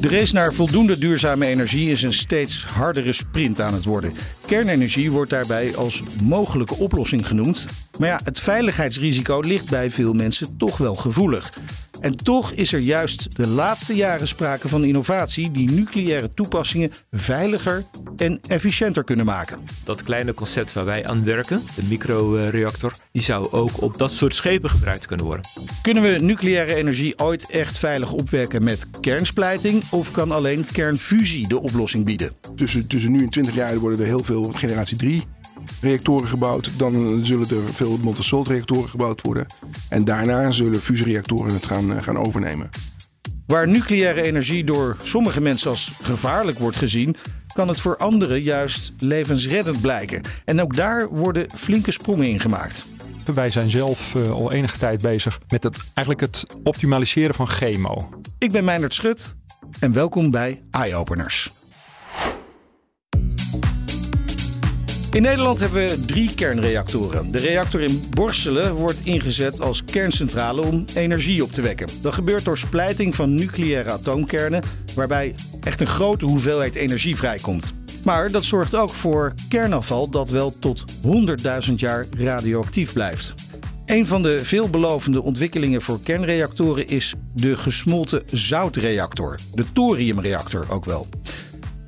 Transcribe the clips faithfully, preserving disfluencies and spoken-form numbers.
De race naar voldoende duurzame energie is een steeds hardere sprint aan het worden. Kernenergie wordt daarbij als mogelijke oplossing genoemd. Maar ja, het veiligheidsrisico ligt bij veel mensen toch wel gevoelig. En toch is er juist de laatste jaren sprake van innovatie die nucleaire toepassingen veiliger en efficiënter kunnen maken. Dat kleine concept waar wij aan werken, de microreactor, die zou ook op dat soort schepen gebruikt kunnen worden. Kunnen we nucleaire energie ooit echt veilig opwekken met kernsplijting of kan alleen kernfusie de oplossing bieden? Tussen, tussen nu en twintig jaar worden er heel veel generatie drie reactoren gebouwd, dan zullen er veel Montessori-reactoren gebouwd worden. En daarna zullen fusiereactoren het gaan, gaan overnemen. Waar nucleaire energie door sommige mensen als gevaarlijk wordt gezien, kan het voor anderen juist levensreddend blijken. En ook daar worden flinke sprongen in gemaakt. Wij zijn zelf uh, al enige tijd bezig met het, eigenlijk het optimaliseren van chemo. Ik ben Mijndert Schut en welkom bij Eye-openers. In Nederland hebben we drie kernreactoren. De reactor in Borselen wordt ingezet als kerncentrale om energie op te wekken. Dat gebeurt door splijting van nucleaire atoomkernen, waarbij echt een grote hoeveelheid energie vrijkomt. Maar dat zorgt ook voor kernafval dat wel tot honderdduizend jaar radioactief blijft. Een van de veelbelovende ontwikkelingen voor kernreactoren is de gesmolten zoutreactor, de thoriumreactor ook wel.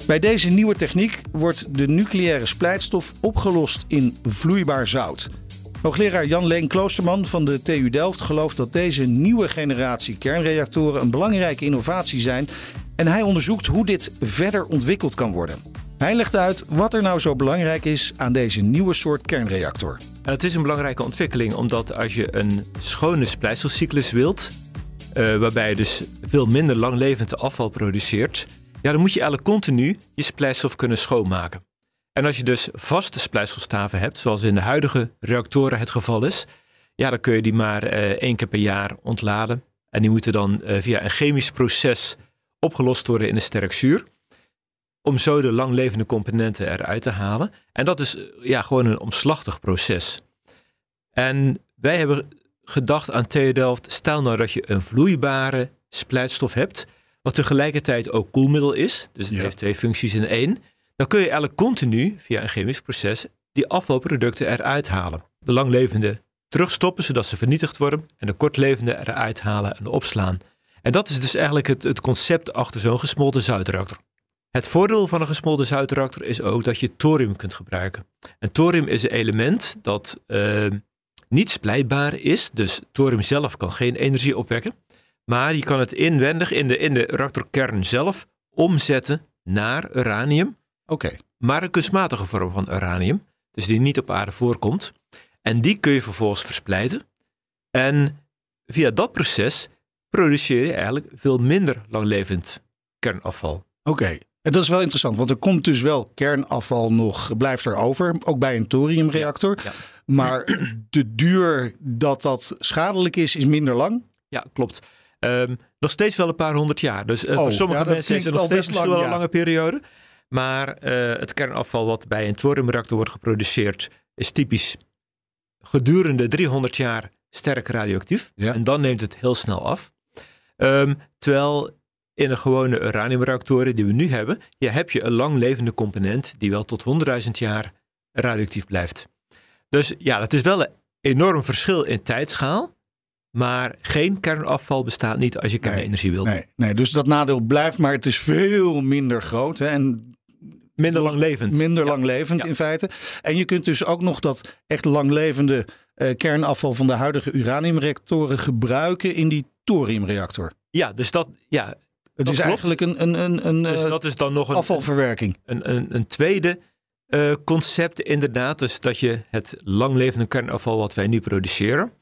Bij deze nieuwe techniek wordt de nucleaire splijtstof opgelost in vloeibaar zout. Hoogleraar Jan Leen Kloosterman van de T U Delft gelooft dat deze nieuwe generatie kernreactoren een belangrijke innovatie zijn. En hij onderzoekt hoe dit verder ontwikkeld kan worden. Hij legt uit wat er nou zo belangrijk is aan deze nieuwe soort kernreactor. Het is een belangrijke ontwikkeling omdat als je een schone splijtstofcyclus wilt, uh, waarbij je dus veel minder langlevend afval produceert, ja, dan moet je eigenlijk continu je splijtstof kunnen schoonmaken. En als je dus vaste splijtstofstaven hebt, zoals in de huidige reactoren het geval is, ja, dan kun je die maar eh, één keer per jaar ontladen. En die moeten dan eh, via een chemisch proces opgelost worden in een sterk zuur, om zo de langlevende componenten eruit te halen. En dat is ja, gewoon een omslachtig proces. En wij hebben gedacht aan T U Delft, stel nou dat je een vloeibare splijtstof hebt, wat tegelijkertijd ook koelmiddel is, dus het ja. heeft twee functies in één, dan kun je eigenlijk continu via een chemisch proces die afvalproducten eruit halen. De langlevende terugstoppen zodat ze vernietigd worden en de kortlevende eruit halen en opslaan. En dat is dus eigenlijk het, het concept achter zo'n gesmolten zoutreactor. Het voordeel van een gesmolten zoutreactor is ook dat je thorium kunt gebruiken. En thorium is een element dat uh, niet splijtbaar is, dus thorium zelf kan geen energie opwekken. Maar je kan het inwendig in de, in de reactorkern zelf omzetten naar uranium. Okay. Maar een kunstmatige vorm van uranium. Dus die niet op aarde voorkomt. En die kun je vervolgens versplijten. En via dat proces produceer je eigenlijk veel minder langlevend kernafval. Oké, okay. En dat is wel interessant. Want er komt dus wel kernafval nog, blijft er over. Ook bij een thoriumreactor. Ja. Maar de duur dat dat schadelijk is, is minder lang. Ja, klopt. Um, nog steeds wel een paar honderd jaar. Dus uh, oh, voor sommige ja, mensen is het nog steeds lang, wel ja. een lange periode. Maar uh, het kernafval wat bij een thoriumreactor wordt geproduceerd is typisch gedurende driehonderd jaar sterk radioactief. Ja. En dan neemt het heel snel af. Um, terwijl in de gewone uraniumreactoren die we nu hebben, ja, heb je een langlevende component die wel tot honderdduizend jaar radioactief blijft. Dus ja, dat is wel een enorm verschil in tijdschaal. Maar geen kernafval bestaat niet als je kernenergie nee, wilt. Nee, nee, dus dat nadeel blijft, maar het is veel minder groot. Hè, en minder langlevend. Minder ja. langlevend ja. in feite. En je kunt dus ook nog dat echt langlevende uh, kernafval van de huidige uraniumreactoren gebruiken in die thoriumreactor. Ja, dus dat, ja, het dat is klopt. eigenlijk een, een, een, een dus dat is dan nog een, afvalverwerking. Een, een, een, een tweede uh, concept inderdaad is dat je het langlevende kernafval wat wij nu produceren,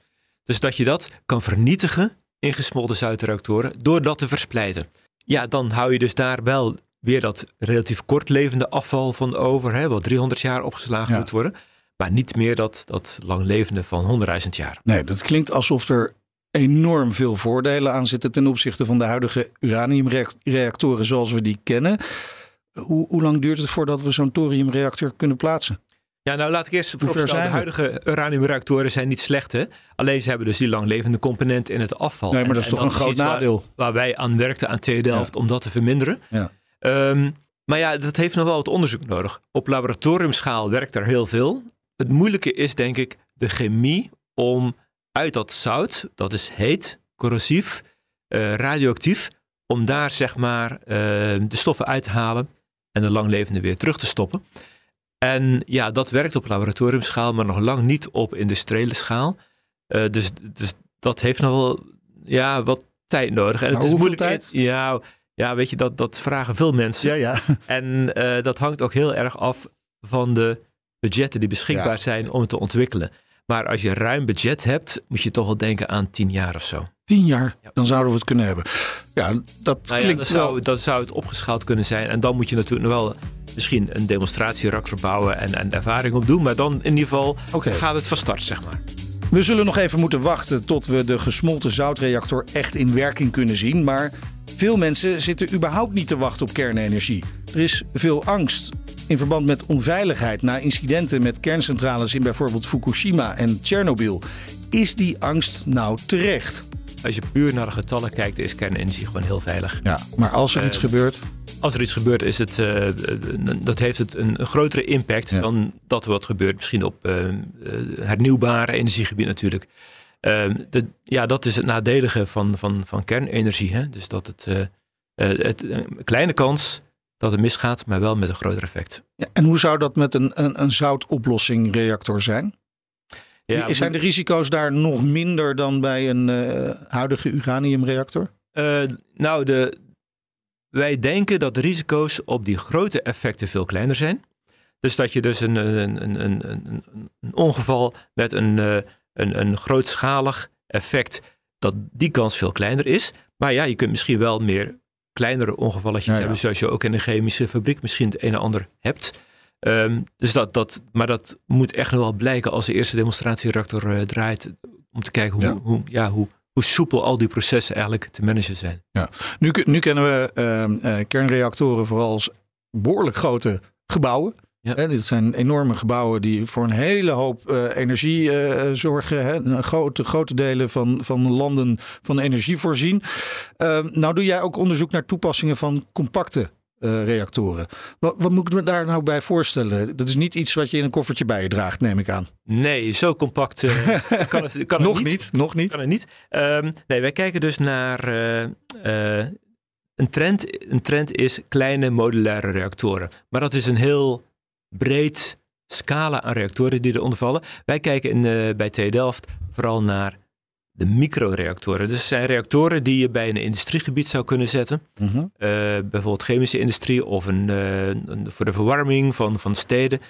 dus dat je dat kan vernietigen in gesmolten zoutreactoren door dat te versplijten. Ja, dan hou je dus daar wel weer dat relatief kort levende afval van over, hè, wat driehonderd jaar opgeslagen ja. moet worden. Maar niet meer dat, dat langlevende van honderdduizend jaar. Nee, dat klinkt alsof er enorm veel voordelen aan zitten ten opzichte van de huidige uraniumreactoren zoals we die kennen. Hoe, hoe lang duurt het voordat we zo'n thoriumreactor kunnen plaatsen? Ja, nou laat ik eerst vooropstellen, de huidige uraniumreactoren zijn niet slecht, hè? Alleen ze hebben dus die langlevende component in het afval. Nee, maar dat is en, toch en dat een groot nadeel. Waar, waar wij aan werkten aan T U Delft ja. om dat te verminderen. Ja. Um, maar ja, dat heeft nog wel wat onderzoek nodig. Op laboratoriumschaal werkt er heel veel. Het moeilijke is denk ik de chemie om uit dat zout, dat is heet, corrosief, uh, radioactief, om daar zeg maar uh, de stoffen uit te halen en de langlevende weer terug te stoppen. En ja, dat werkt op laboratoriumschaal, maar nog lang niet op industriële schaal. Uh, dus, dus dat heeft nog wel ja, wat tijd nodig. En nou, het is moeilijk tijd? Ja, ja, weet je, dat, dat vragen veel mensen. Ja, ja. En uh, dat hangt ook heel erg af van de budgetten die beschikbaar ja. zijn om het te ontwikkelen. Maar als je ruim budget hebt, moet je toch wel denken aan tien jaar of zo. Tien jaar, ja. Dan zouden we het kunnen hebben. Ja, dat nou klinkt ja, dan, wel... zou, dan zou het opgeschaald kunnen zijn. En dan moet je natuurlijk nog wel misschien een demonstratiereactor bouwen en, en ervaring op doen. Maar dan in ieder geval okay. gaat het van start, zeg maar. We zullen nog even moeten wachten tot we de gesmolten zoutreactor echt in werking kunnen zien. Maar veel mensen zitten überhaupt niet te wachten op kernenergie. Er is veel angst in verband met onveiligheid na incidenten met kerncentrales in bijvoorbeeld Fukushima en Tsjernobyl. Is die angst nou terecht? Als je puur naar de getallen kijkt, is kernenergie gewoon heel veilig. Ja, maar als er uh, iets gebeurt? Als er iets gebeurt, is het, uh, dat heeft het een, een grotere impact ja. dan dat er wat gebeurt. Misschien op uh, hernieuwbare energiegebied natuurlijk. Uh, de, ja, dat is het nadelige van, van, van kernenergie. Hè? Dus dat het, uh, uh, het uh, kleine kans dat het misgaat, maar wel met een groter effect. Ja, en hoe zou dat met een, een, een zoutoplossingereactor zijn? Ja, zijn de risico's daar nog minder dan bij een uh, huidige uraniumreactor? Uh, nou, de, wij denken dat de risico's op die grote effecten veel kleiner zijn. Dus dat je dus een, een, een, een, een, een ongeval met een, uh, een, een grootschalig effect, dat die kans veel kleiner is. Maar ja, je kunt misschien wel meer kleinere ongevalletjes ja, ja. hebben, zoals je ook in een chemische fabriek misschien het een en ander hebt. Um, dus dat, dat, maar dat moet echt nog wel blijken als de eerste demonstratiereactor uh, draait. Om te kijken hoe, ja. Hoe, ja, hoe, hoe soepel al die processen eigenlijk te managen zijn. Ja. Nu, nu kennen we uh, uh, kernreactoren vooral als behoorlijk grote gebouwen. Ja. Hè, dit zijn enorme gebouwen die voor een hele hoop uh, energie uh, zorgen. Hè? Grote, grote delen van, van landen van energie voorzien. Uh, nou doe jij ook onderzoek naar toepassingen van compacte Uh, reactoren. Wat, wat moet ik me daar nou bij voorstellen? Dat is niet iets wat je in een koffertje bij je draagt, neem ik aan. Nee, zo compact uh, kan het, kan nog het niet. niet. Nog niet. Kan het niet. Um, nee, wij kijken dus naar uh, uh, een trend. Een trend is kleine modulaire reactoren. Maar dat is een heel breed scala aan reactoren die eronder vallen. Wij kijken in, uh, bij T U Delft vooral naar de microreactoren. Dus het zijn reactoren die je bij een industriegebied zou kunnen zetten. Mm-hmm. Uh, bijvoorbeeld chemische industrie of een, uh, een, voor de verwarming van, van steden.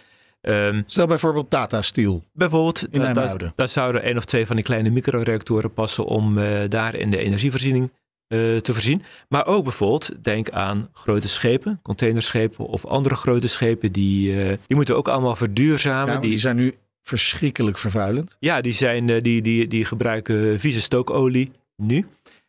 Um, Stel bijvoorbeeld Tata Steel. Bijvoorbeeld. In da, da, daar zouden één of twee van die kleine microreactoren passen om uh, daar in de energievoorziening uh, te voorzien. Maar ook bijvoorbeeld denk aan grote schepen, containerschepen of andere grote schepen. Die, uh, die moeten ook allemaal verduurzamen. Ja, die, die zijn nu verschrikkelijk vervuilend. Ja, die, zijn, die, die, die gebruiken vieze stookolie nu.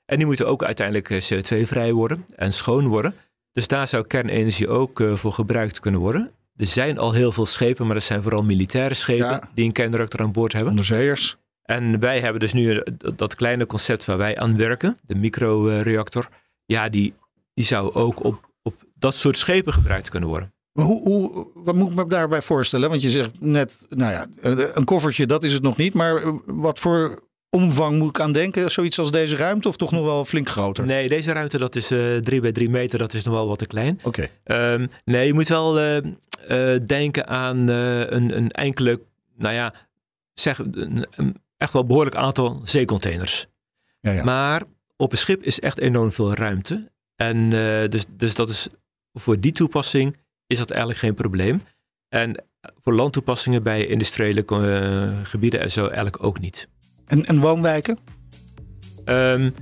En die moeten ook uiteindelijk C O twee vrij worden en schoon worden. Dus daar zou kernenergie ook voor gebruikt kunnen worden. Er zijn al heel veel schepen, maar dat zijn vooral militaire schepen ja. die een kernreactor aan boord hebben. Onderzeeërs. En wij hebben dus nu dat kleine concept waar wij aan werken, de microreactor. Ja, die, die zou ook op, op dat soort schepen gebruikt kunnen worden. Maar hoe, hoe, wat moet ik me daarbij voorstellen? Want je zegt net, nou ja, een koffertje, dat is het nog niet. Maar wat voor omvang moet ik aan denken? Zoiets als deze ruimte of toch nog wel flink groter? Nee, deze ruimte, dat is uh, drie bij drie meter. Dat is nog wel wat te klein. Oké. Okay. Um, nee, je moet wel uh, uh, denken aan uh, een, een enkele, nou ja, zeg, een, een echt wel behoorlijk aantal zeecontainers. Ja, ja. Maar op een schip is echt enorm veel ruimte. En uh, dus, dus dat is voor die toepassing is dat eigenlijk geen probleem. En voor landtoepassingen bij industriële uh, gebieden en zo eigenlijk ook niet. En, en woonwijken? Um,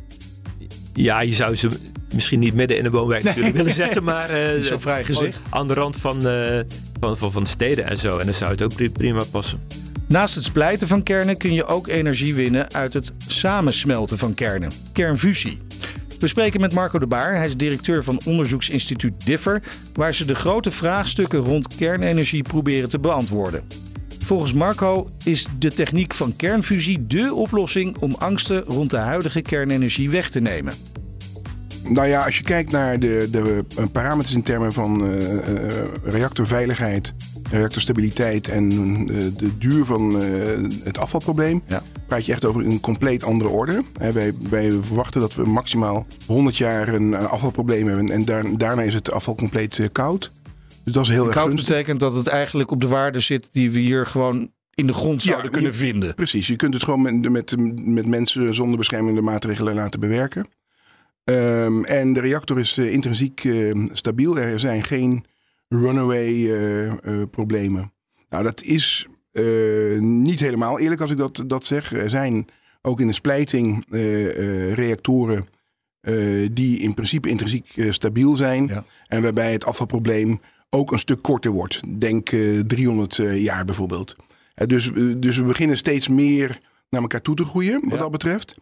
Ja, je zou ze misschien niet midden in een woonwijk nee. natuurlijk willen zetten, maar uh, zo'n vrij gezicht. Aan de rand van, uh, van, van, van steden en zo. En dan zou het ook prima passen. Naast het splijten van kernen kun je ook energie winnen uit het samensmelten van kernen. Kernfusie. We spreken met Marco de Baar. Hij is directeur van onderzoeksinstituut DIFFER, waar ze de grote vraagstukken rond kernenergie proberen te beantwoorden. Volgens Marco is de techniek van kernfusie dé oplossing om angsten rond de huidige kernenergie weg te nemen. Nou ja, als je kijkt naar de, de parameters in termen van uh, uh, reactorveiligheid, reactorstabiliteit en uh, de duur van uh, het afvalprobleem, ja. praat je echt over een compleet andere orde. He, wij, wij verwachten dat we maximaal honderd jaar een afvalprobleem hebben en daar, daarna is het afval compleet uh, koud. Dus dat is heel erg koud gunstig. Betekent dat het eigenlijk op de waarde zit die we hier gewoon in de grond zouden ja, kunnen je, vinden. Precies, je kunt het gewoon met, met, met mensen zonder beschermende maatregelen laten bewerken. Um, en de reactor is uh, intrinsiek uh, stabiel. Er zijn geen runaway uh, uh, problemen. Nou, dat is uh, niet helemaal eerlijk als ik dat, dat zeg. Er zijn ook in de splijting uh, uh, reactoren uh, die in principe intrinsiek uh, stabiel zijn. Ja. En waarbij het afvalprobleem ook een stuk korter wordt. Denk uh, driehonderd jaar bijvoorbeeld. Uh, dus, uh, dus we beginnen steeds meer naar elkaar toe te groeien wat ja. dat betreft.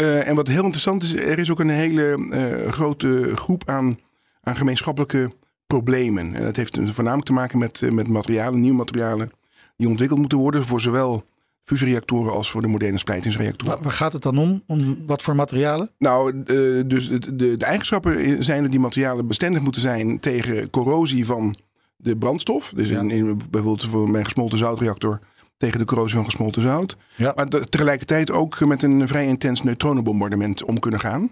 Uh, en wat heel interessant is, er is ook een hele uh, grote groep aan, aan gemeenschappelijke problemen. En dat heeft voornamelijk te maken met, uh, met materialen, nieuwe materialen die ontwikkeld moeten worden voor zowel fusiereactoren als voor de moderne splijtingsreactoren. Waar, waar gaat het dan om? Om wat voor materialen? Nou, uh, dus de, de, de eigenschappen zijn dat die materialen bestendig moeten zijn tegen corrosie van de brandstof. Dus ja. in, in, bijvoorbeeld voor mijn gesmolten zoutreactor tegen de corrosie van gesmolten zout. Ja. Maar dat tegelijkertijd ook met een vrij intens neutronenbombardement om kunnen gaan.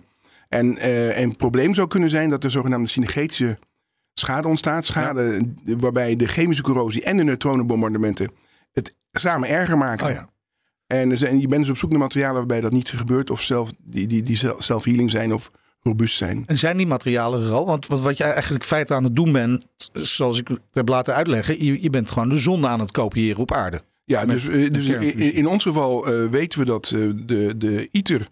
En uh, een probleem zou kunnen zijn dat er zogenaamde synergetische schade ontstaat. Schade ja. waarbij de chemische corrosie en de neutronenbombardementen het samen erger maken. Oh ja. En er zijn, je bent dus op zoek naar materialen waarbij dat niet gebeurt. Of zelf, die, die, die self-healing zijn of robuust zijn. En zijn die materialen er al? Want wat, wat je eigenlijk feit aan het doen bent, zoals ik het heb laten uitleggen. Je, je bent gewoon de zon aan het kopiëren op aarde. Ja, dus, dus in, in ons geval uh, weten we dat uh, de, de ITER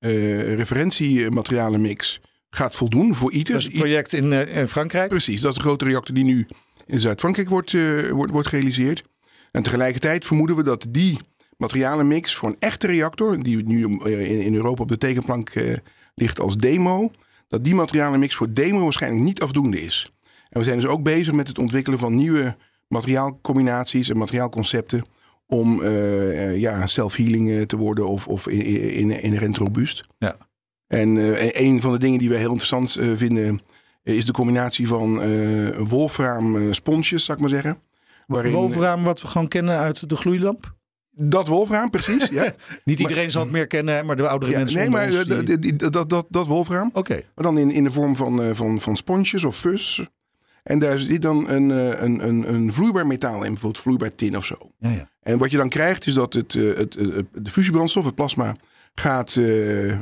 uh, referentiematerialenmix gaat voldoen voor ITER. Dat is een project in, uh, in Frankrijk? Precies, dat is de grote reactor die nu in Zuid-Frankrijk wordt, uh, wordt, wordt gerealiseerd. En tegelijkertijd vermoeden we dat die materialenmix voor een echte reactor, die nu in, in Europa op de tekenplank uh, ligt als demo, dat die materialenmix voor demo waarschijnlijk niet afdoende is. En we zijn dus ook bezig met het ontwikkelen van nieuwe materiaalcombinaties en materiaalconcepten om uh, ja, self-healing te worden of, of inherent robuust. Ja. En uh, een van de dingen die wij heel interessant uh, vinden is de combinatie van uh, wolfraamsponsjes, zou ik maar zeggen. Waarin, wolfraam wat we gewoon kennen uit de gloeilamp? Dat wolfraam, precies. Ja. Niet iedereen maar, zal het meer kennen, maar de oudere ja, mensen. Nee, maar die... die, dat, dat, dat wolfraam. Okay. Maar dan in, in de vorm van, van, van sponsjes of fus. En daar zit dan een, een, een, een vloeibaar metaal in, bijvoorbeeld vloeibaar tin of zo. Ja, ja. En wat je dan krijgt is dat het, het, het, de fusiebrandstof, het plasma, gaat uh,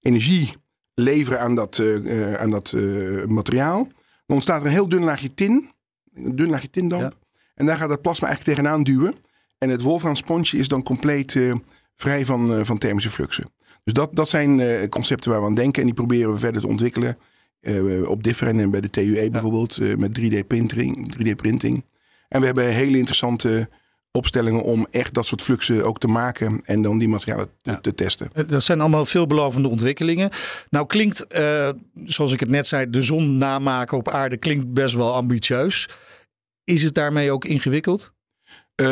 energie leveren aan dat, uh, aan dat uh, materiaal. Dan ontstaat er een heel dun laagje tin, een dun laagje tindamp. Ja. En daar gaat dat plasma eigenlijk tegenaan duwen. En het wolframsponsje is dan compleet uh, vrij van, uh, van thermische fluxen. Dus dat, dat zijn uh, concepten waar we aan denken en die proberen we verder te ontwikkelen. Uh, op DIFFER en bij de T U E ja. bijvoorbeeld uh, met drie D printing. En we hebben hele interessante opstellingen om echt dat soort fluxen ook te maken en dan die materialen ja. te, te testen. Dat zijn allemaal veelbelovende ontwikkelingen. Nou klinkt, uh, zoals ik het net zei, de zon namaken op aarde klinkt best wel ambitieus. Is het daarmee ook ingewikkeld? Uh,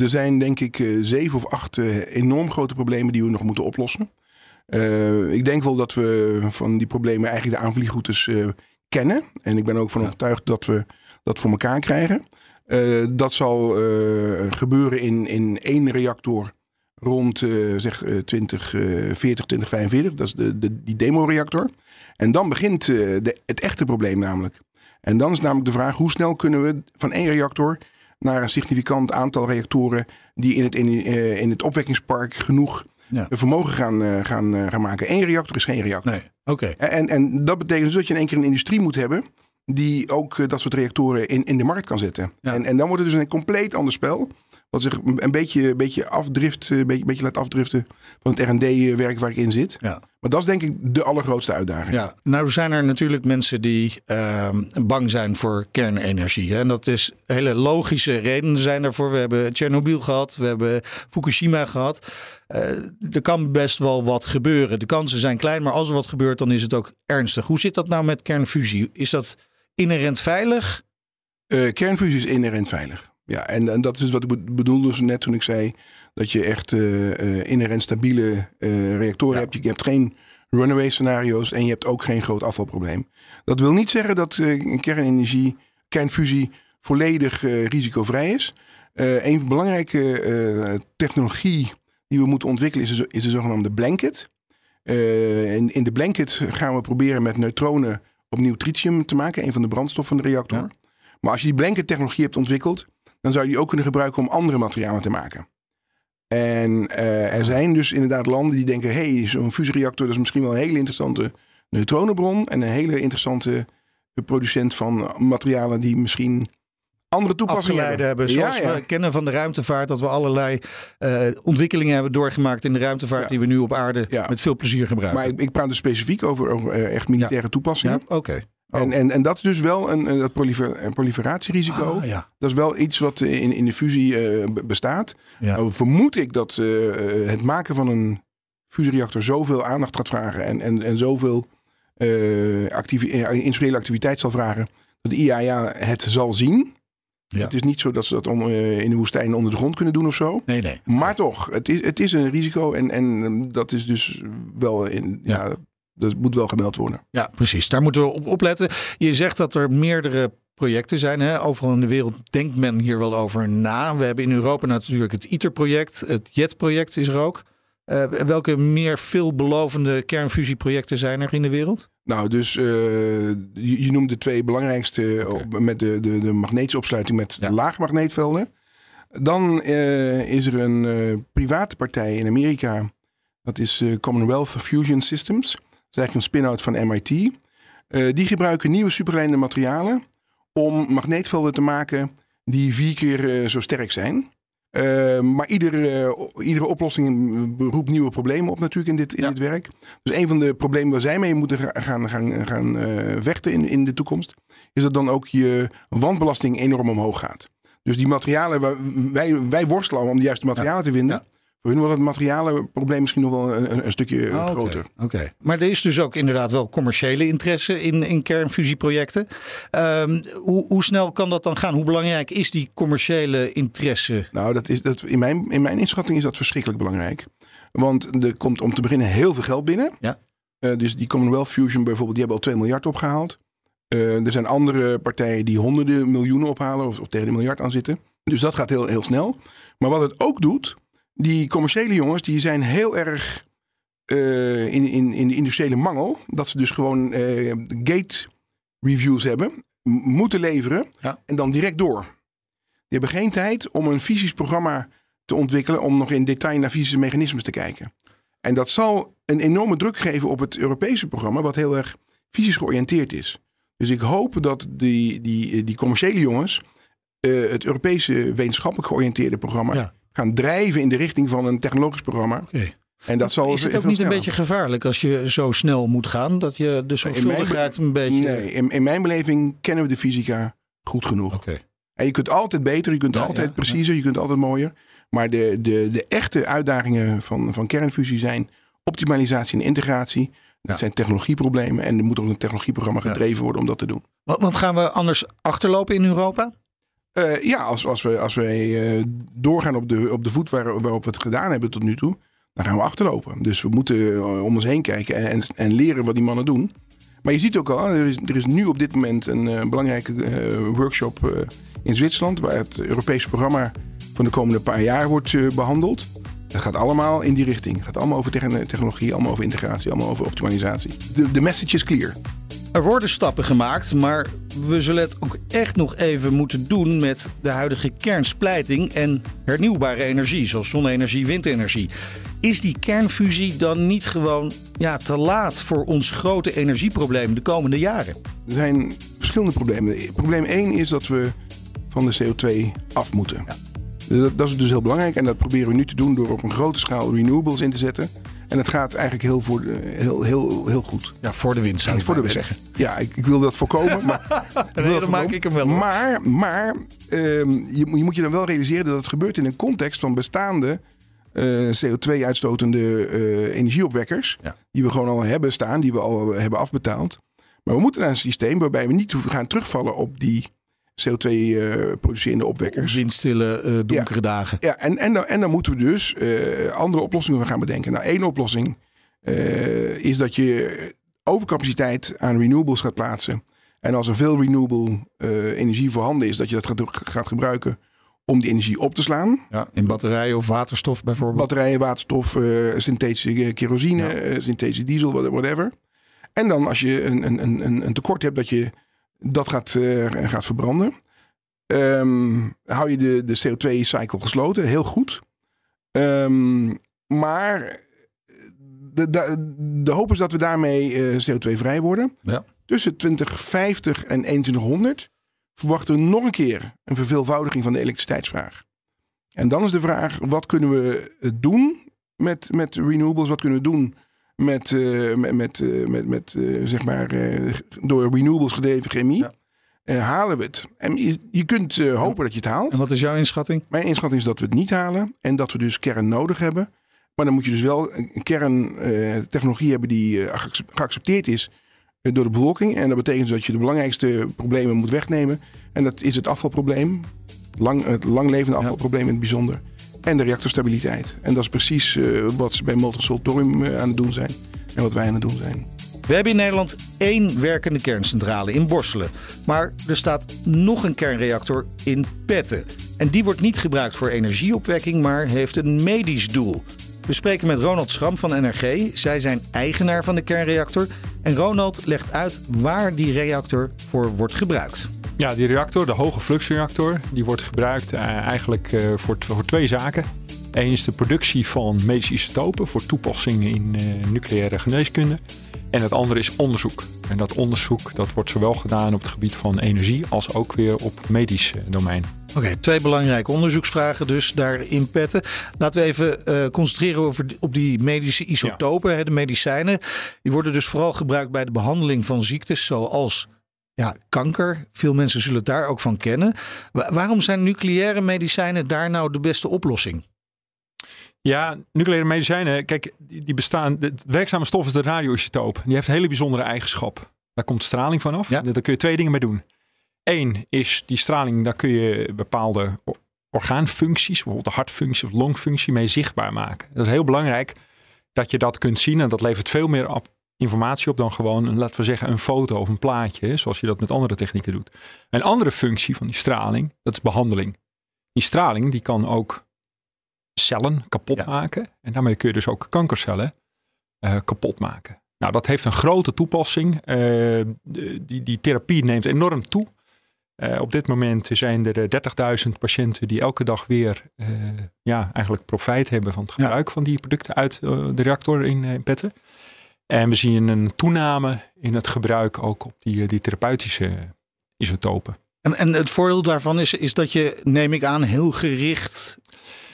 er zijn denk ik uh, zeven of acht uh, enorm grote problemen die we nog moeten oplossen. Uh, ik denk wel dat we van die problemen eigenlijk de aanvliegroutes uh, kennen. En ik ben ook van ja. overtuigd dat we dat voor elkaar krijgen. Uh, dat zal uh, gebeuren in, in één reactor rond uh, zeg, uh, twintig veertig, twintig vijfenveertig. Dat is de, de, die demoreactor. En dan begint uh, de, het echte probleem namelijk. En dan is namelijk de vraag hoe snel kunnen we van één reactor naar een significant aantal reactoren die in het, in, uh, in het opwekkingspark genoeg Ja. vermogen gaan, gaan, gaan maken. Eén reactor is geen reactor. Nee. Okay. En, en dat betekent dus dat je in één keer een industrie moet hebben die ook dat soort reactoren in, in de markt kan zetten. Ja. En, en dan wordt het dus een compleet ander spel. wat zich een beetje, een beetje afdrift, een beetje, een beetje laat afdriften van het R en D-werk waar ik in zit. Ja. Maar dat is denk ik de allergrootste uitdaging. Ja, nou zijn er natuurlijk mensen die uh, bang zijn voor kernenergie. Hè? En dat is hele logische redenen zijn daarvoor. We hebben Tsjernobyl gehad, we hebben Fukushima gehad. Uh, er kan best wel wat gebeuren. De kansen zijn klein, maar als er wat gebeurt, dan is het ook ernstig. Hoe zit dat nou met kernfusie? Is dat inherent veilig? Uh, kernfusie is inherent veilig. Ja, en, en dat is wat ik bedoelde dus net toen ik zei dat je echt uh, uh, inherent stabiele uh, reactoren ja. hebt. Je hebt geen runaway scenario's en je hebt ook geen groot afvalprobleem. Dat wil niet zeggen dat uh, kernenergie, kernfusie volledig uh, risicovrij is. Uh, een belangrijke uh, technologie die we moeten ontwikkelen is de, is de zogenaamde blanket. Uh, in, in de blanket gaan we proberen met neutronen opnieuw tritium te maken, een van de brandstoffen van de reactor. Ja. Maar als je die blanket technologie hebt ontwikkeld, dan zou je die ook kunnen gebruiken om andere materialen te maken. En uh, er zijn dus inderdaad landen die denken, hé, hey, zo'n fusiereactor is misschien wel een hele interessante neutronenbron en een hele interessante producent van materialen die misschien andere toepassingen hebben. hebben. Zoals ja, ja. we kennen van de ruimtevaart, dat we allerlei uh, ontwikkelingen hebben doorgemaakt in de ruimtevaart ja. die we nu op aarde ja. met veel plezier gebruiken. Maar ik, ik praat dus specifiek over, over uh, echt militaire ja. toepassingen. Ja, oké. Okay. Oh. En, en, en dat is dus wel een, een, een proliferatierisico. Ah, ja. Dat is wel iets wat in, in de fusie uh, bestaat. Ja. Nou, vermoed ik dat uh, het maken van een fusiereactor zoveel aandacht gaat vragen. En, en, en zoveel uh, activi- industriële activiteit zal vragen. Dat de I A E A het zal zien. Ja. Het is niet zo dat ze dat on, uh, in de woestijn onder de grond kunnen doen of zo. Nee, nee. Maar toch, het is, het is een risico. En, en dat is dus wel... in. Ja. Ja, dat moet wel gemeld worden. Ja, precies. Daar moeten we op opletten. Je zegt dat er meerdere projecten zijn. Hè? Overal in de wereld denkt men hier wel over na. We hebben in Europa natuurlijk het ITER-project. Het J E T-project is er ook. Uh, welke meer veelbelovende kernfusieprojecten zijn er in de wereld? Nou, dus uh, je, je noemt de twee belangrijkste. Okay. Met de, de, de magnetische opsluiting met ja. de laagmagneetvelden. Dan uh, is er een uh, private partij in Amerika. Dat is uh, Commonwealth Fusion Systems. Dat is eigenlijk een spin-out van M I T. Uh, die gebruiken nieuwe supergeleidende materialen om magneetvelden te maken die vier keer uh, zo sterk zijn. Uh, maar iedere, uh, iedere oplossing roept nieuwe problemen op natuurlijk in dit, in ja. dit werk. Dus een van de problemen waar zij mee moeten gaan, gaan, gaan uh, vechten in, in de toekomst, is dat dan ook je wandbelasting enorm omhoog gaat. Dus die materialen, waar wij, wij worstelen om de juiste materialen ja. te vinden... Ja. Voor hun wordt het materialenprobleem misschien nog wel een, een stukje oh, groter. Okay, okay. Maar er is dus ook inderdaad wel commerciële interesse in, in kernfusieprojecten. Um, hoe, hoe snel kan dat dan gaan? Hoe belangrijk is die commerciële interesse? Nou, dat is, dat, in, mijn, in mijn inschatting is dat verschrikkelijk belangrijk. Want er komt om te beginnen heel veel geld binnen. Ja. Uh, dus die Commonwealth Fusion bijvoorbeeld, die hebben al twee miljard opgehaald. Uh, er zijn andere partijen die honderden miljoenen ophalen of, of tegen de miljard aan zitten. Dus dat gaat heel, heel snel. Maar wat het ook doet... Die commerciële jongens die zijn heel erg uh, in, in, in de industriële mangel. Dat ze dus gewoon uh, gate reviews hebben. M- moeten leveren ja. en dan direct door. Die hebben geen tijd om een fysisch programma te ontwikkelen. Om nog in detail naar fysische mechanismes te kijken. En dat zal een enorme druk geven op het Europese programma. Wat heel erg fysisch georiënteerd is. Dus ik hoop dat die, die, die commerciële jongens uh, het Europese wetenschappelijk georiënteerde programma... Ja. gaan drijven in de richting van een technologisch programma. Okay. En dat zal is het ook niet sneller. Een beetje gevaarlijk als je zo snel moet gaan? Dat je de zorgvuldigheid be- een beetje... Nee, in, in mijn beleving kennen we de fysica goed genoeg. Okay. En je kunt altijd beter, je kunt ja, altijd ja, preciezer, ja. je kunt altijd mooier. Maar de, de, de echte uitdagingen van, van kernfusie zijn optimalisatie en integratie. Dat ja. zijn technologieproblemen en er moet ook een technologieprogramma gedreven ja. worden om dat te doen. Want, want gaan we anders achterlopen in Europa? Uh, ja, als, als we, als we uh, doorgaan op de, op de voet waar, waarop we het gedaan hebben tot nu toe, dan gaan we achterlopen. Dus we moeten uh, om ons heen kijken en, en, en leren wat die mannen doen. Maar je ziet ook al, er is, er is nu op dit moment een uh, belangrijke uh, workshop uh, in Zwitserland, waar het Europese programma van de komende paar jaar wordt uh, behandeld. Dat gaat allemaal in die richting. Het gaat allemaal over technologie, allemaal over integratie, allemaal over optimalisatie. De, de message is clear. Er worden stappen gemaakt, maar we zullen het ook echt nog even moeten doen met de huidige kernsplijting en hernieuwbare energie, zoals zonne-energie, windenergie. Is die kernfusie dan niet gewoon ja, te laat voor ons grote energieprobleem de komende jaren? Er zijn verschillende problemen. Probleem één is dat we van de C O twee af moeten. Ja. Dat is dus heel belangrijk en dat proberen we nu te doen door op een grote schaal renewables in te zetten. En het gaat eigenlijk heel, voor de, heel, heel, heel goed. Ja, voor de wind zou je voor de wind zeggen. Ja, ik, ik wil dat voorkomen. Maar nee, dat dan maak ik hem wel. Hoor. Maar, maar um, je, je moet je dan wel realiseren dat het gebeurt in een context van bestaande uh, C O twee uitstotende uh, energieopwekkers. Ja. Die we gewoon al hebben staan, die we al hebben afbetaald. Maar we moeten naar een systeem waarbij we niet hoeven gaan terugvallen op die C O twee producerende uh, opwekkers. Windstille, uh, donkere ja. dagen. Ja, en, en, dan, en dan moeten we dus uh, andere oplossingen gaan bedenken. Nou, één oplossing uh, is dat je overcapaciteit aan renewables gaat plaatsen. En als er veel renewable uh, energie voorhanden is, dat je dat gaat, gaat gebruiken om die energie op te slaan. Ja, in batterijen of waterstof bijvoorbeeld. Batterijen, waterstof, uh, synthetische kerosine, ja. uh, synthetische diesel, whatever. En dan als je een, een, een, een tekort hebt dat je dat gaat, uh, gaat verbranden. Um, hou je de, de C O twee cycle gesloten. Heel goed. Um, maar de, de, de hoop is dat we daarmee uh, C O twee vrij worden. Ja. Tussen twintig vijftig en eenentwintighonderd verwachten we nog een keer een verveelvoudiging van de elektriciteitsvraag. En dan is de vraag, wat kunnen we doen met, met renewables? Wat kunnen we doen Met, uh, met, met, uh, met, met uh, zeg maar, uh, door renewables gedreven chemie, ja. uh, halen we het. En je, je kunt uh, hopen ja. dat je het haalt. En wat is jouw inschatting? Mijn inschatting is dat we het niet halen en dat we dus kern nodig hebben. Maar dan moet je dus wel een kerntechnologie uh, hebben die uh, geaccepteerd is uh, door de bevolking. En dat betekent dat je de belangrijkste problemen moet wegnemen. En dat is het afvalprobleem, lang, het langlevende afvalprobleem ja. in het bijzonder. En de reactorstabiliteit. En dat is precies uh, wat ze bij molten-salt thorium uh, aan het doen zijn. En wat wij aan het doen zijn. We hebben in Nederland één werkende kerncentrale in Borselen. Maar er staat nog een kernreactor in Petten. En die wordt niet gebruikt voor energieopwekking, maar heeft een medisch doel. We spreken met Ronald Schram van N R G. Zij zijn eigenaar van de kernreactor. En Ronald legt uit waar die reactor voor wordt gebruikt. Ja, die reactor, de hoge fluxreactor, die wordt gebruikt uh, eigenlijk uh, voor, t- voor twee zaken. Eén is de productie van medische isotopen voor toepassingen in uh, nucleaire geneeskunde. En het andere is onderzoek. En dat onderzoek dat wordt zowel gedaan op het gebied van energie als ook weer op medisch uh, domein. Oké, okay, twee belangrijke onderzoeksvragen dus daarin Petten. Laten we even uh, concentreren over, op die medische isotopen, ja. hè, de medicijnen. Die worden dus vooral gebruikt bij de behandeling van ziektes zoals... Ja, kanker. Veel mensen zullen het daar ook van kennen. Wa- waarom zijn nucleaire medicijnen daar nou de beste oplossing? Ja, nucleaire medicijnen, kijk, die bestaan... De werkzame stof is de radioisotoop. Die heeft een hele bijzondere eigenschap. Daar komt straling van af. Ja? Daar kun je twee dingen mee doen. Eén is die straling, daar kun je bepaalde orgaanfuncties, bijvoorbeeld de hartfunctie of longfunctie, mee zichtbaar maken. Dat is heel belangrijk dat je dat kunt zien en dat levert veel meer op. Informatie op dan gewoon, laten we zeggen, een foto of een plaatje, zoals je dat met andere technieken doet. Een andere functie van die straling, dat is behandeling. Die straling, die kan ook cellen kapot ja. maken. En daarmee kun je dus ook kankercellen uh, kapot maken. Nou, dat heeft een grote toepassing. Uh, die, die therapie neemt enorm toe. Uh, op dit moment zijn er dertigduizend patiënten die elke dag weer uh, ja, eigenlijk profijt hebben van het gebruik ja. van die producten uit uh, de reactor in uh, Petten. En we zien een toename in het gebruik ook op die, die therapeutische isotopen. En, en het voordeel daarvan is, is dat je, neem ik aan, heel gericht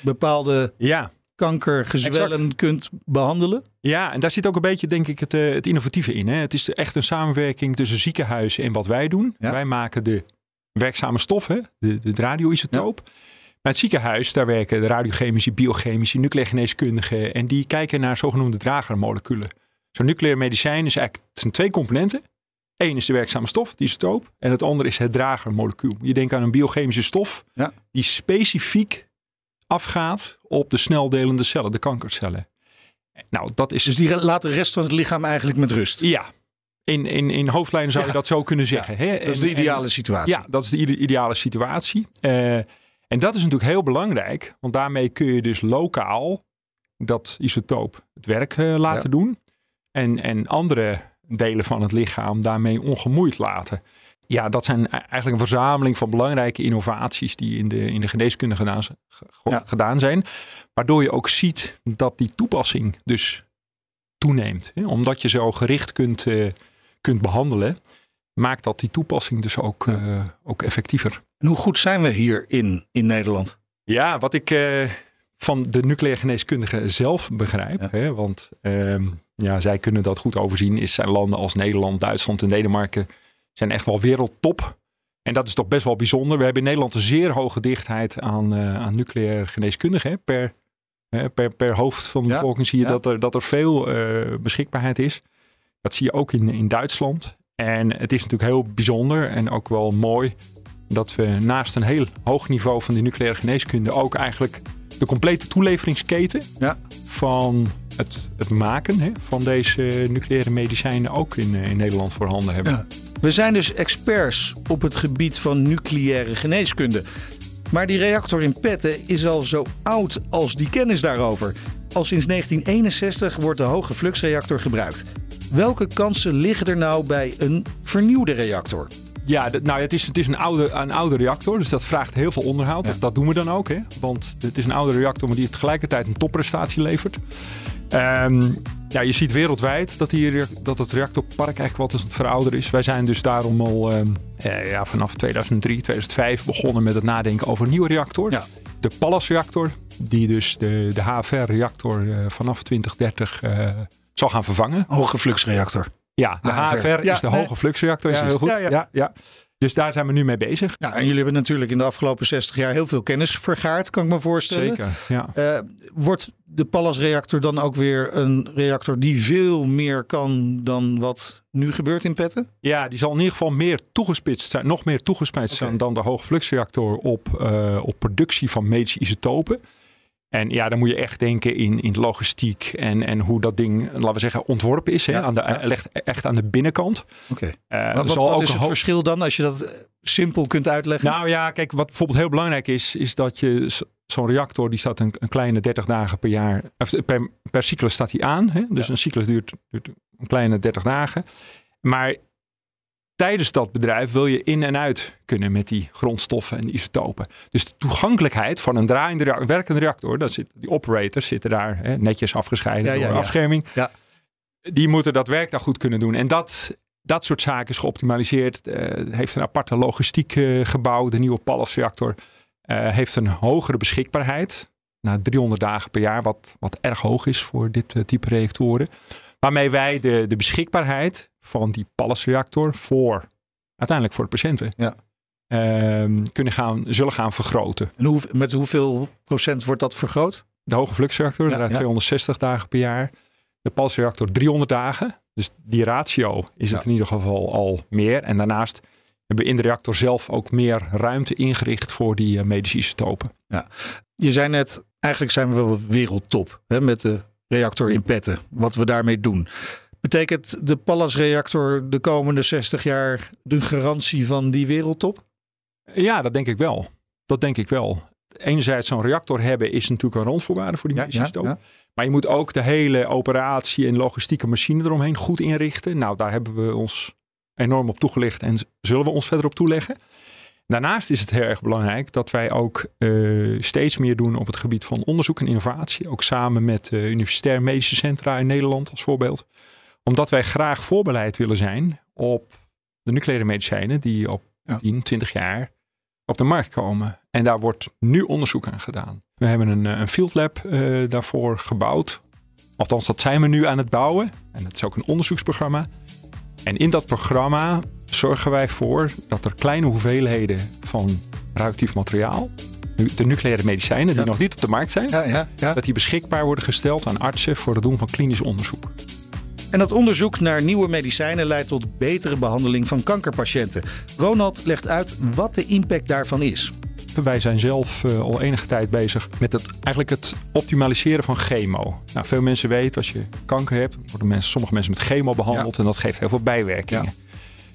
bepaalde ja, kankergezwellen exact. kunt behandelen. Ja, en daar zit ook een beetje, denk ik, het, het innovatieve in. Hè? Het is echt een samenwerking tussen ziekenhuizen en wat wij doen. Ja. Wij maken de werkzame stoffen, de, de radioisotoop. Ja. Maar het ziekenhuis, daar werken de radiochemici, biochemici, nucleaire geneeskundigen. En die kijken naar zogenoemde dragermoleculen. Zo'n nucleair medicijn is eigenlijk, het zijn twee componenten. Eén is de werkzame stof, die isotoop. En het andere is het dragermolecuul. Je denkt aan een biochemische stof ja. die specifiek afgaat op de sneldelende cellen, de kankercellen. Nou, dat is... Dus die laat de rest van het lichaam eigenlijk met rust? Ja, in, in, in hoofdlijnen zou ja. je dat zo kunnen zeggen. Ja. Hè? En dat is de ideale en, situatie. Ja, dat is de ideale situatie. Uh, en dat is natuurlijk heel belangrijk, want daarmee kun je dus lokaal dat isotoop het werk uh, laten ja. doen. En, en andere delen van het lichaam daarmee ongemoeid laten. Ja, dat zijn eigenlijk een verzameling van belangrijke innovaties die in de, in de geneeskunde gedaan, ge, ja. gedaan zijn. Waardoor je ook ziet dat die toepassing dus toeneemt. Hè? Omdat je zo gericht kunt, uh, kunt behandelen, maakt dat die toepassing dus ook, ja. uh, ook effectiever. En hoe goed zijn we hier in, in Nederland? Ja, wat ik uh, van de nucleaire geneeskundigen zelf begrijp, ja. hè, want um, ja, zij kunnen dat goed overzien, is zijn landen als Nederland, Duitsland en Denemarken zijn echt wel wereldtop. En dat is toch best wel bijzonder. We hebben in Nederland een zeer hoge dichtheid aan, uh, aan nucleaire geneeskundigen. Hè, per, hè, per, per hoofd van de ja, bevolking zie je ja. dat, er, dat er veel uh, beschikbaarheid is. Dat zie je ook in, in Duitsland. En het is natuurlijk heel bijzonder en ook wel mooi dat we naast een heel hoog niveau van de nucleaire geneeskunde ook eigenlijk de complete toeleveringsketen ja. van het, het maken hè, van deze nucleaire medicijnen ook in, in Nederland voorhanden hebben. Ja. We zijn dus experts op het gebied van nucleaire geneeskunde. Maar die reactor in Petten is al zo oud als die kennis daarover. Al sinds negentien eenenzestig wordt de hoge fluxreactor gebruikt. Welke kansen liggen er nou bij een vernieuwde reactor? Ja, nou, het is, het is een, oude, een oude reactor, dus dat vraagt heel veel onderhoud. Ja. Dat, dat doen we dan ook, hè? Want het is een oude reactor, maar die tegelijkertijd een topprestatie levert. Um, ja, je ziet wereldwijd dat, die, dat het reactorpark eigenlijk wat is verouderd is. Wij zijn dus daarom al um, eh, ja, vanaf tweeduizend drie, tweeduizend vijf begonnen met het nadenken over een nieuwe reactor. Ja. De Pallas-reactor, die dus de, de H F R-reactor uh, vanaf twintig dertig uh, zal gaan vervangen. Hoge fluxreactor. Ja, de H F R, H F R ja, is de nee. hoge fluxreactor. Is ja, heel goed. Ja, ja. Ja, ja. Dus daar zijn we nu mee bezig. Ja, en jullie hebben natuurlijk in de afgelopen zestig jaar heel veel kennis vergaard, kan ik me voorstellen. Zeker, ja. Uh, wordt de Pallas-reactor dan ook weer een reactor die veel meer kan dan wat nu gebeurt in Petten? Ja, die zal in ieder geval meer toegespitst zijn, nog meer toegespitst okay. zijn dan de hoge fluxreactor op, uh, op productie van medische isotopen. En ja, dan moet je echt denken in, in logistiek en, en hoe dat ding, laten we zeggen, ontworpen is. Hè? Ja, aan de, ja. echt, echt aan de binnenkant. Oké. Okay. Uh, wat wat, wat ook is het ho- verschil dan als je dat simpel kunt uitleggen? Nou ja, kijk, wat bijvoorbeeld heel belangrijk is, is dat je zo, zo'n reactor, die staat een, een kleine dertig dagen per jaar, of per, per cyclus staat die aan. Hè? Dus ja. een cyclus duurt, duurt een kleine dertig dagen. Maar tijdens dat bedrijf wil je in en uit kunnen met die grondstoffen en die isotopen. Dus de toegankelijkheid van een draaiende reactor, werkende reactor, dat zit, die operators zitten daar hè, netjes afgescheiden ja, door ja, afscherming. Ja. Ja. Die moeten dat werk daar goed kunnen doen. En dat, dat soort zaken is geoptimaliseerd. Uh, heeft een aparte logistiek uh, gebouw. De nieuwe Pallas-reactor uh, heeft een hogere beschikbaarheid. Na driehonderd dagen per jaar, wat, wat erg hoog is voor dit uh, type reactoren. Waarmee wij de, de beschikbaarheid van die Pallas-reactor voor uiteindelijk voor de patiënten ja. um, kunnen gaan, zullen gaan vergroten. En hoe, met hoeveel procent wordt dat vergroot? De hoge fluxreactor, ja, draait ja. tweehonderdzestig dagen per jaar. De Pallas-reactor driehonderd dagen. Dus die ratio is ja. het in ieder geval al meer. En daarnaast hebben we in de reactor zelf ook meer ruimte ingericht voor die uh, medische isotopen. Ja. Je zei net, eigenlijk zijn we wel wereldtop hè, met de reactor in Petten, wat we daarmee doen. Betekent de Pallas-reactor de komende zestig jaar de garantie van die wereldtop? Ja, dat denk ik wel. Dat denk ik wel. Enerzijds zo'n reactor hebben is natuurlijk een randvoorwaarde voor die ja, medische stoop. Ja, ja. Maar je moet ook de hele operatie en logistieke machine eromheen goed inrichten. Nou, daar hebben we ons enorm op toegelicht en zullen we ons verder op toeleggen. Daarnaast is het heel erg belangrijk dat wij ook uh, steeds meer doen op het gebied van onderzoek en innovatie. Ook samen met uh, universitair medische centra in Nederland als voorbeeld. Omdat wij graag voorbereid willen zijn op de nucleaire medicijnen die op ja. tien, twintig jaar op de markt komen. En daar wordt nu onderzoek aan gedaan. We hebben een, een field lab uh, daarvoor gebouwd. Althans, dat zijn we nu aan het bouwen. En dat is ook een onderzoeksprogramma. En in dat programma zorgen wij voor dat er kleine hoeveelheden van radioactief materiaal, de nucleaire medicijnen die ja. nog niet op de markt zijn, ja, ja, ja. dat die beschikbaar worden gesteld aan artsen voor het doen van klinisch onderzoek. En dat onderzoek naar nieuwe medicijnen leidt tot betere behandeling van kankerpatiënten. Ronald legt uit wat de impact daarvan is. Wij zijn zelf uh, al enige tijd bezig met het, eigenlijk het optimaliseren van chemo. Nou, veel mensen weten, als je kanker hebt, worden mensen, sommige mensen met chemo behandeld. Ja. En dat geeft heel veel bijwerkingen.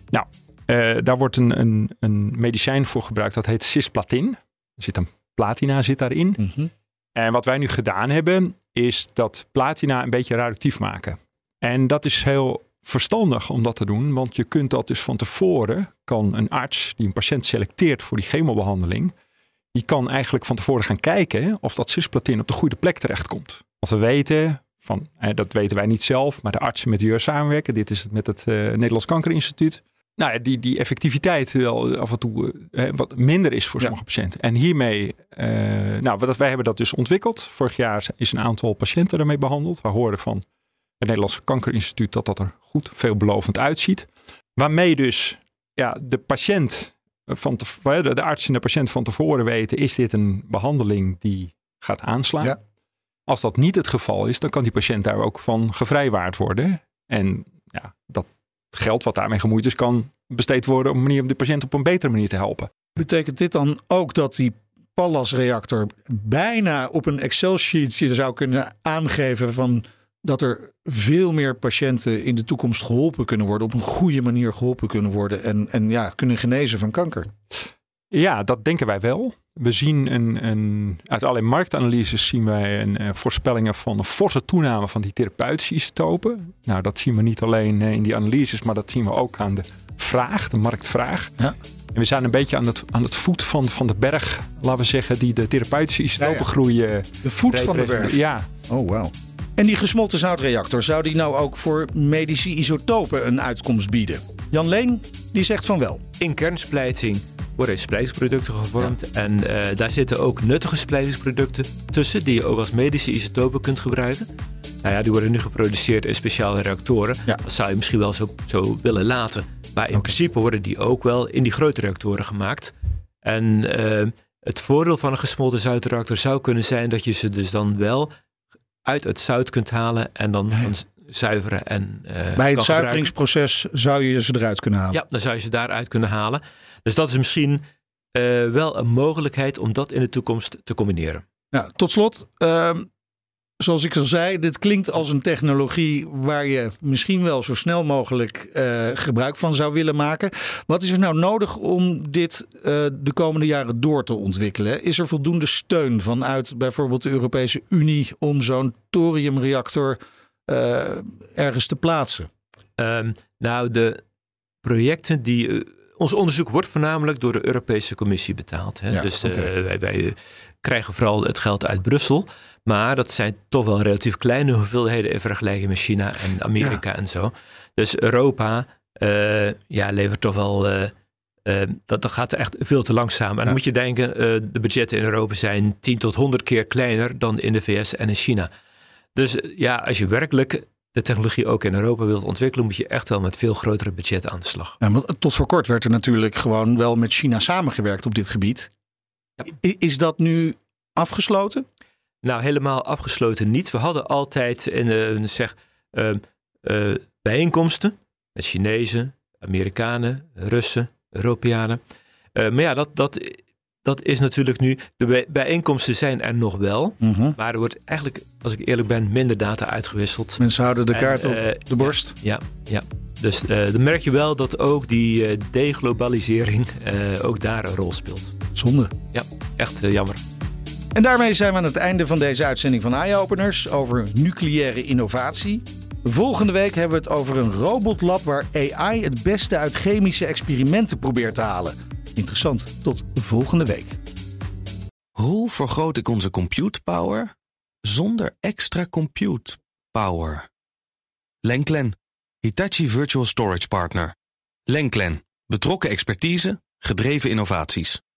Ja. Nou, uh, daar wordt een, een, een medicijn voor gebruikt. Dat heet cisplatin. Er zit een platina zit daarin. Mm-hmm. En wat wij nu gedaan hebben, is dat platina een beetje radioactief maken. En dat is heel verstandig om dat te doen. Want je kunt dat dus van tevoren, kan een arts die een patiënt selecteert voor die chemobehandeling, die kan eigenlijk van tevoren gaan kijken of dat cisplatin op de goede plek terechtkomt. Want we weten, van, dat weten wij niet zelf, maar de artsen met wie we samenwerken, dit is het met het uh, Nederlands Kankerinstituut, nou ja, die, die effectiviteit wel af en toe eh, wat minder is voor sommige ja. patiënten. En hiermee, eh, nou, wij hebben dat dus ontwikkeld. Vorig jaar is een aantal patiënten daarmee behandeld. We hoorden van het Nederlands Kankerinstituut dat dat er goed veelbelovend uitziet. Waarmee dus ja, de patiënt van te, de arts en de patiënt van tevoren weten, is dit een behandeling die gaat aanslaan? Ja. Als dat niet het geval is, dan kan die patiënt daar ook van gevrijwaard worden. En ja, dat geld wat daarmee gemoeid is, kan besteed worden op een manier om de patiënt op een betere manier te helpen. Betekent dit dan ook dat die Pallas-reactor bijna op een Excel-sheet zou kunnen aangeven van dat er veel meer patiënten in de toekomst geholpen kunnen worden, op een goede manier geholpen kunnen worden en, en ja, kunnen genezen van kanker? Ja, dat denken wij wel. We zien een, een uit allerlei marktanalyses zien wij een, een voorspellingen van een forse toename van die therapeutische isotopen. Nou, dat zien we niet alleen in die analyses, maar dat zien we ook aan de vraag, de marktvraag. Ja. En we zijn een beetje aan het, aan het voet van, van de berg, laten we zeggen, die de therapeutische isotopen ja, ja. groeien. De voet van de berg? Ja. Oh, wauw. En die gesmolten zoutreactor, zou die nou ook voor medische isotopen een uitkomst bieden? Jan Leen, die zegt van wel. In kernsplijting worden splijtingsproducten gevormd. Ja. En uh, daar zitten ook nuttige splijtingsproducten tussen die je ook als medische isotopen kunt gebruiken. Nou ja, die worden nu geproduceerd in speciale reactoren. Ja. Dat zou je misschien wel zo, zo willen laten. Maar in okay. principe worden die ook wel in die grote reactoren gemaakt. En uh, het voordeel van een gesmolten zoutreactor zou kunnen zijn dat je ze dus dan wel uit het zout kunt halen en dan ja. zuiveren. En, uh, Bij het zuiveringsproces gebruiken. Zou je ze eruit kunnen halen? Ja, dan zou je ze daaruit kunnen halen. Dus dat is misschien uh, wel een mogelijkheid om dat in de toekomst te combineren. Ja, tot slot, uh, zoals ik al zei, dit klinkt als een technologie waar je misschien wel zo snel mogelijk uh, gebruik van zou willen maken. Wat is er nou nodig om dit uh, de komende jaren door te ontwikkelen? Is er voldoende steun vanuit bijvoorbeeld de Europese Unie om zo'n thoriumreactor uh, ergens te plaatsen? Um, nou, de projecten die... Uh, Ons onderzoek wordt voornamelijk door de Europese Commissie betaald. Hè? Ja, dus okay. uh, wij, wij krijgen vooral het geld uit Brussel. Maar dat zijn toch wel relatief kleine hoeveelheden in vergelijking met China en Amerika ja. en zo. Dus Europa uh, ja, levert toch wel... Uh, uh, dat, dat gaat echt veel te langzaam. En ja. dan moet je denken, uh, de budgetten in Europa zijn tien tot honderd keer kleiner dan in de V S en in China. Dus uh, ja, als je werkelijk de technologie ook in Europa wilt ontwikkelen, moet je echt wel met veel grotere budget aan de slag. Ja, maar tot voor kort werd er natuurlijk gewoon wel met China samengewerkt op dit gebied. Ja. Is dat nu afgesloten? Nou, helemaal afgesloten niet. We hadden altijd in, uh, zeg, uh, uh, bijeenkomsten met Chinezen, Amerikanen, Russen, Europeanen. Uh, maar ja, dat, dat, dat is natuurlijk nu... De bijeenkomsten zijn er nog wel. Mm-hmm. Maar er wordt eigenlijk, als ik eerlijk ben, minder data uitgewisseld. Mensen houden de kaart en, op uh, de borst. Ja, ja, ja. Dus uh, dan merk je wel dat ook die uh, deglobalisering uh, ook daar een rol speelt. Zonde. Ja, echt uh, jammer. En daarmee zijn we aan het einde van deze uitzending van Eye Openers over nucleaire innovatie. Volgende week hebben we het over een robotlab waar A I het beste uit chemische experimenten probeert te halen. Interessant. Tot volgende week. Hoe vergroot ik onze compute power zonder extra compute power? LenCLen, Hitachi Virtual Storage Partner. LenCLen, betrokken expertise, gedreven innovaties.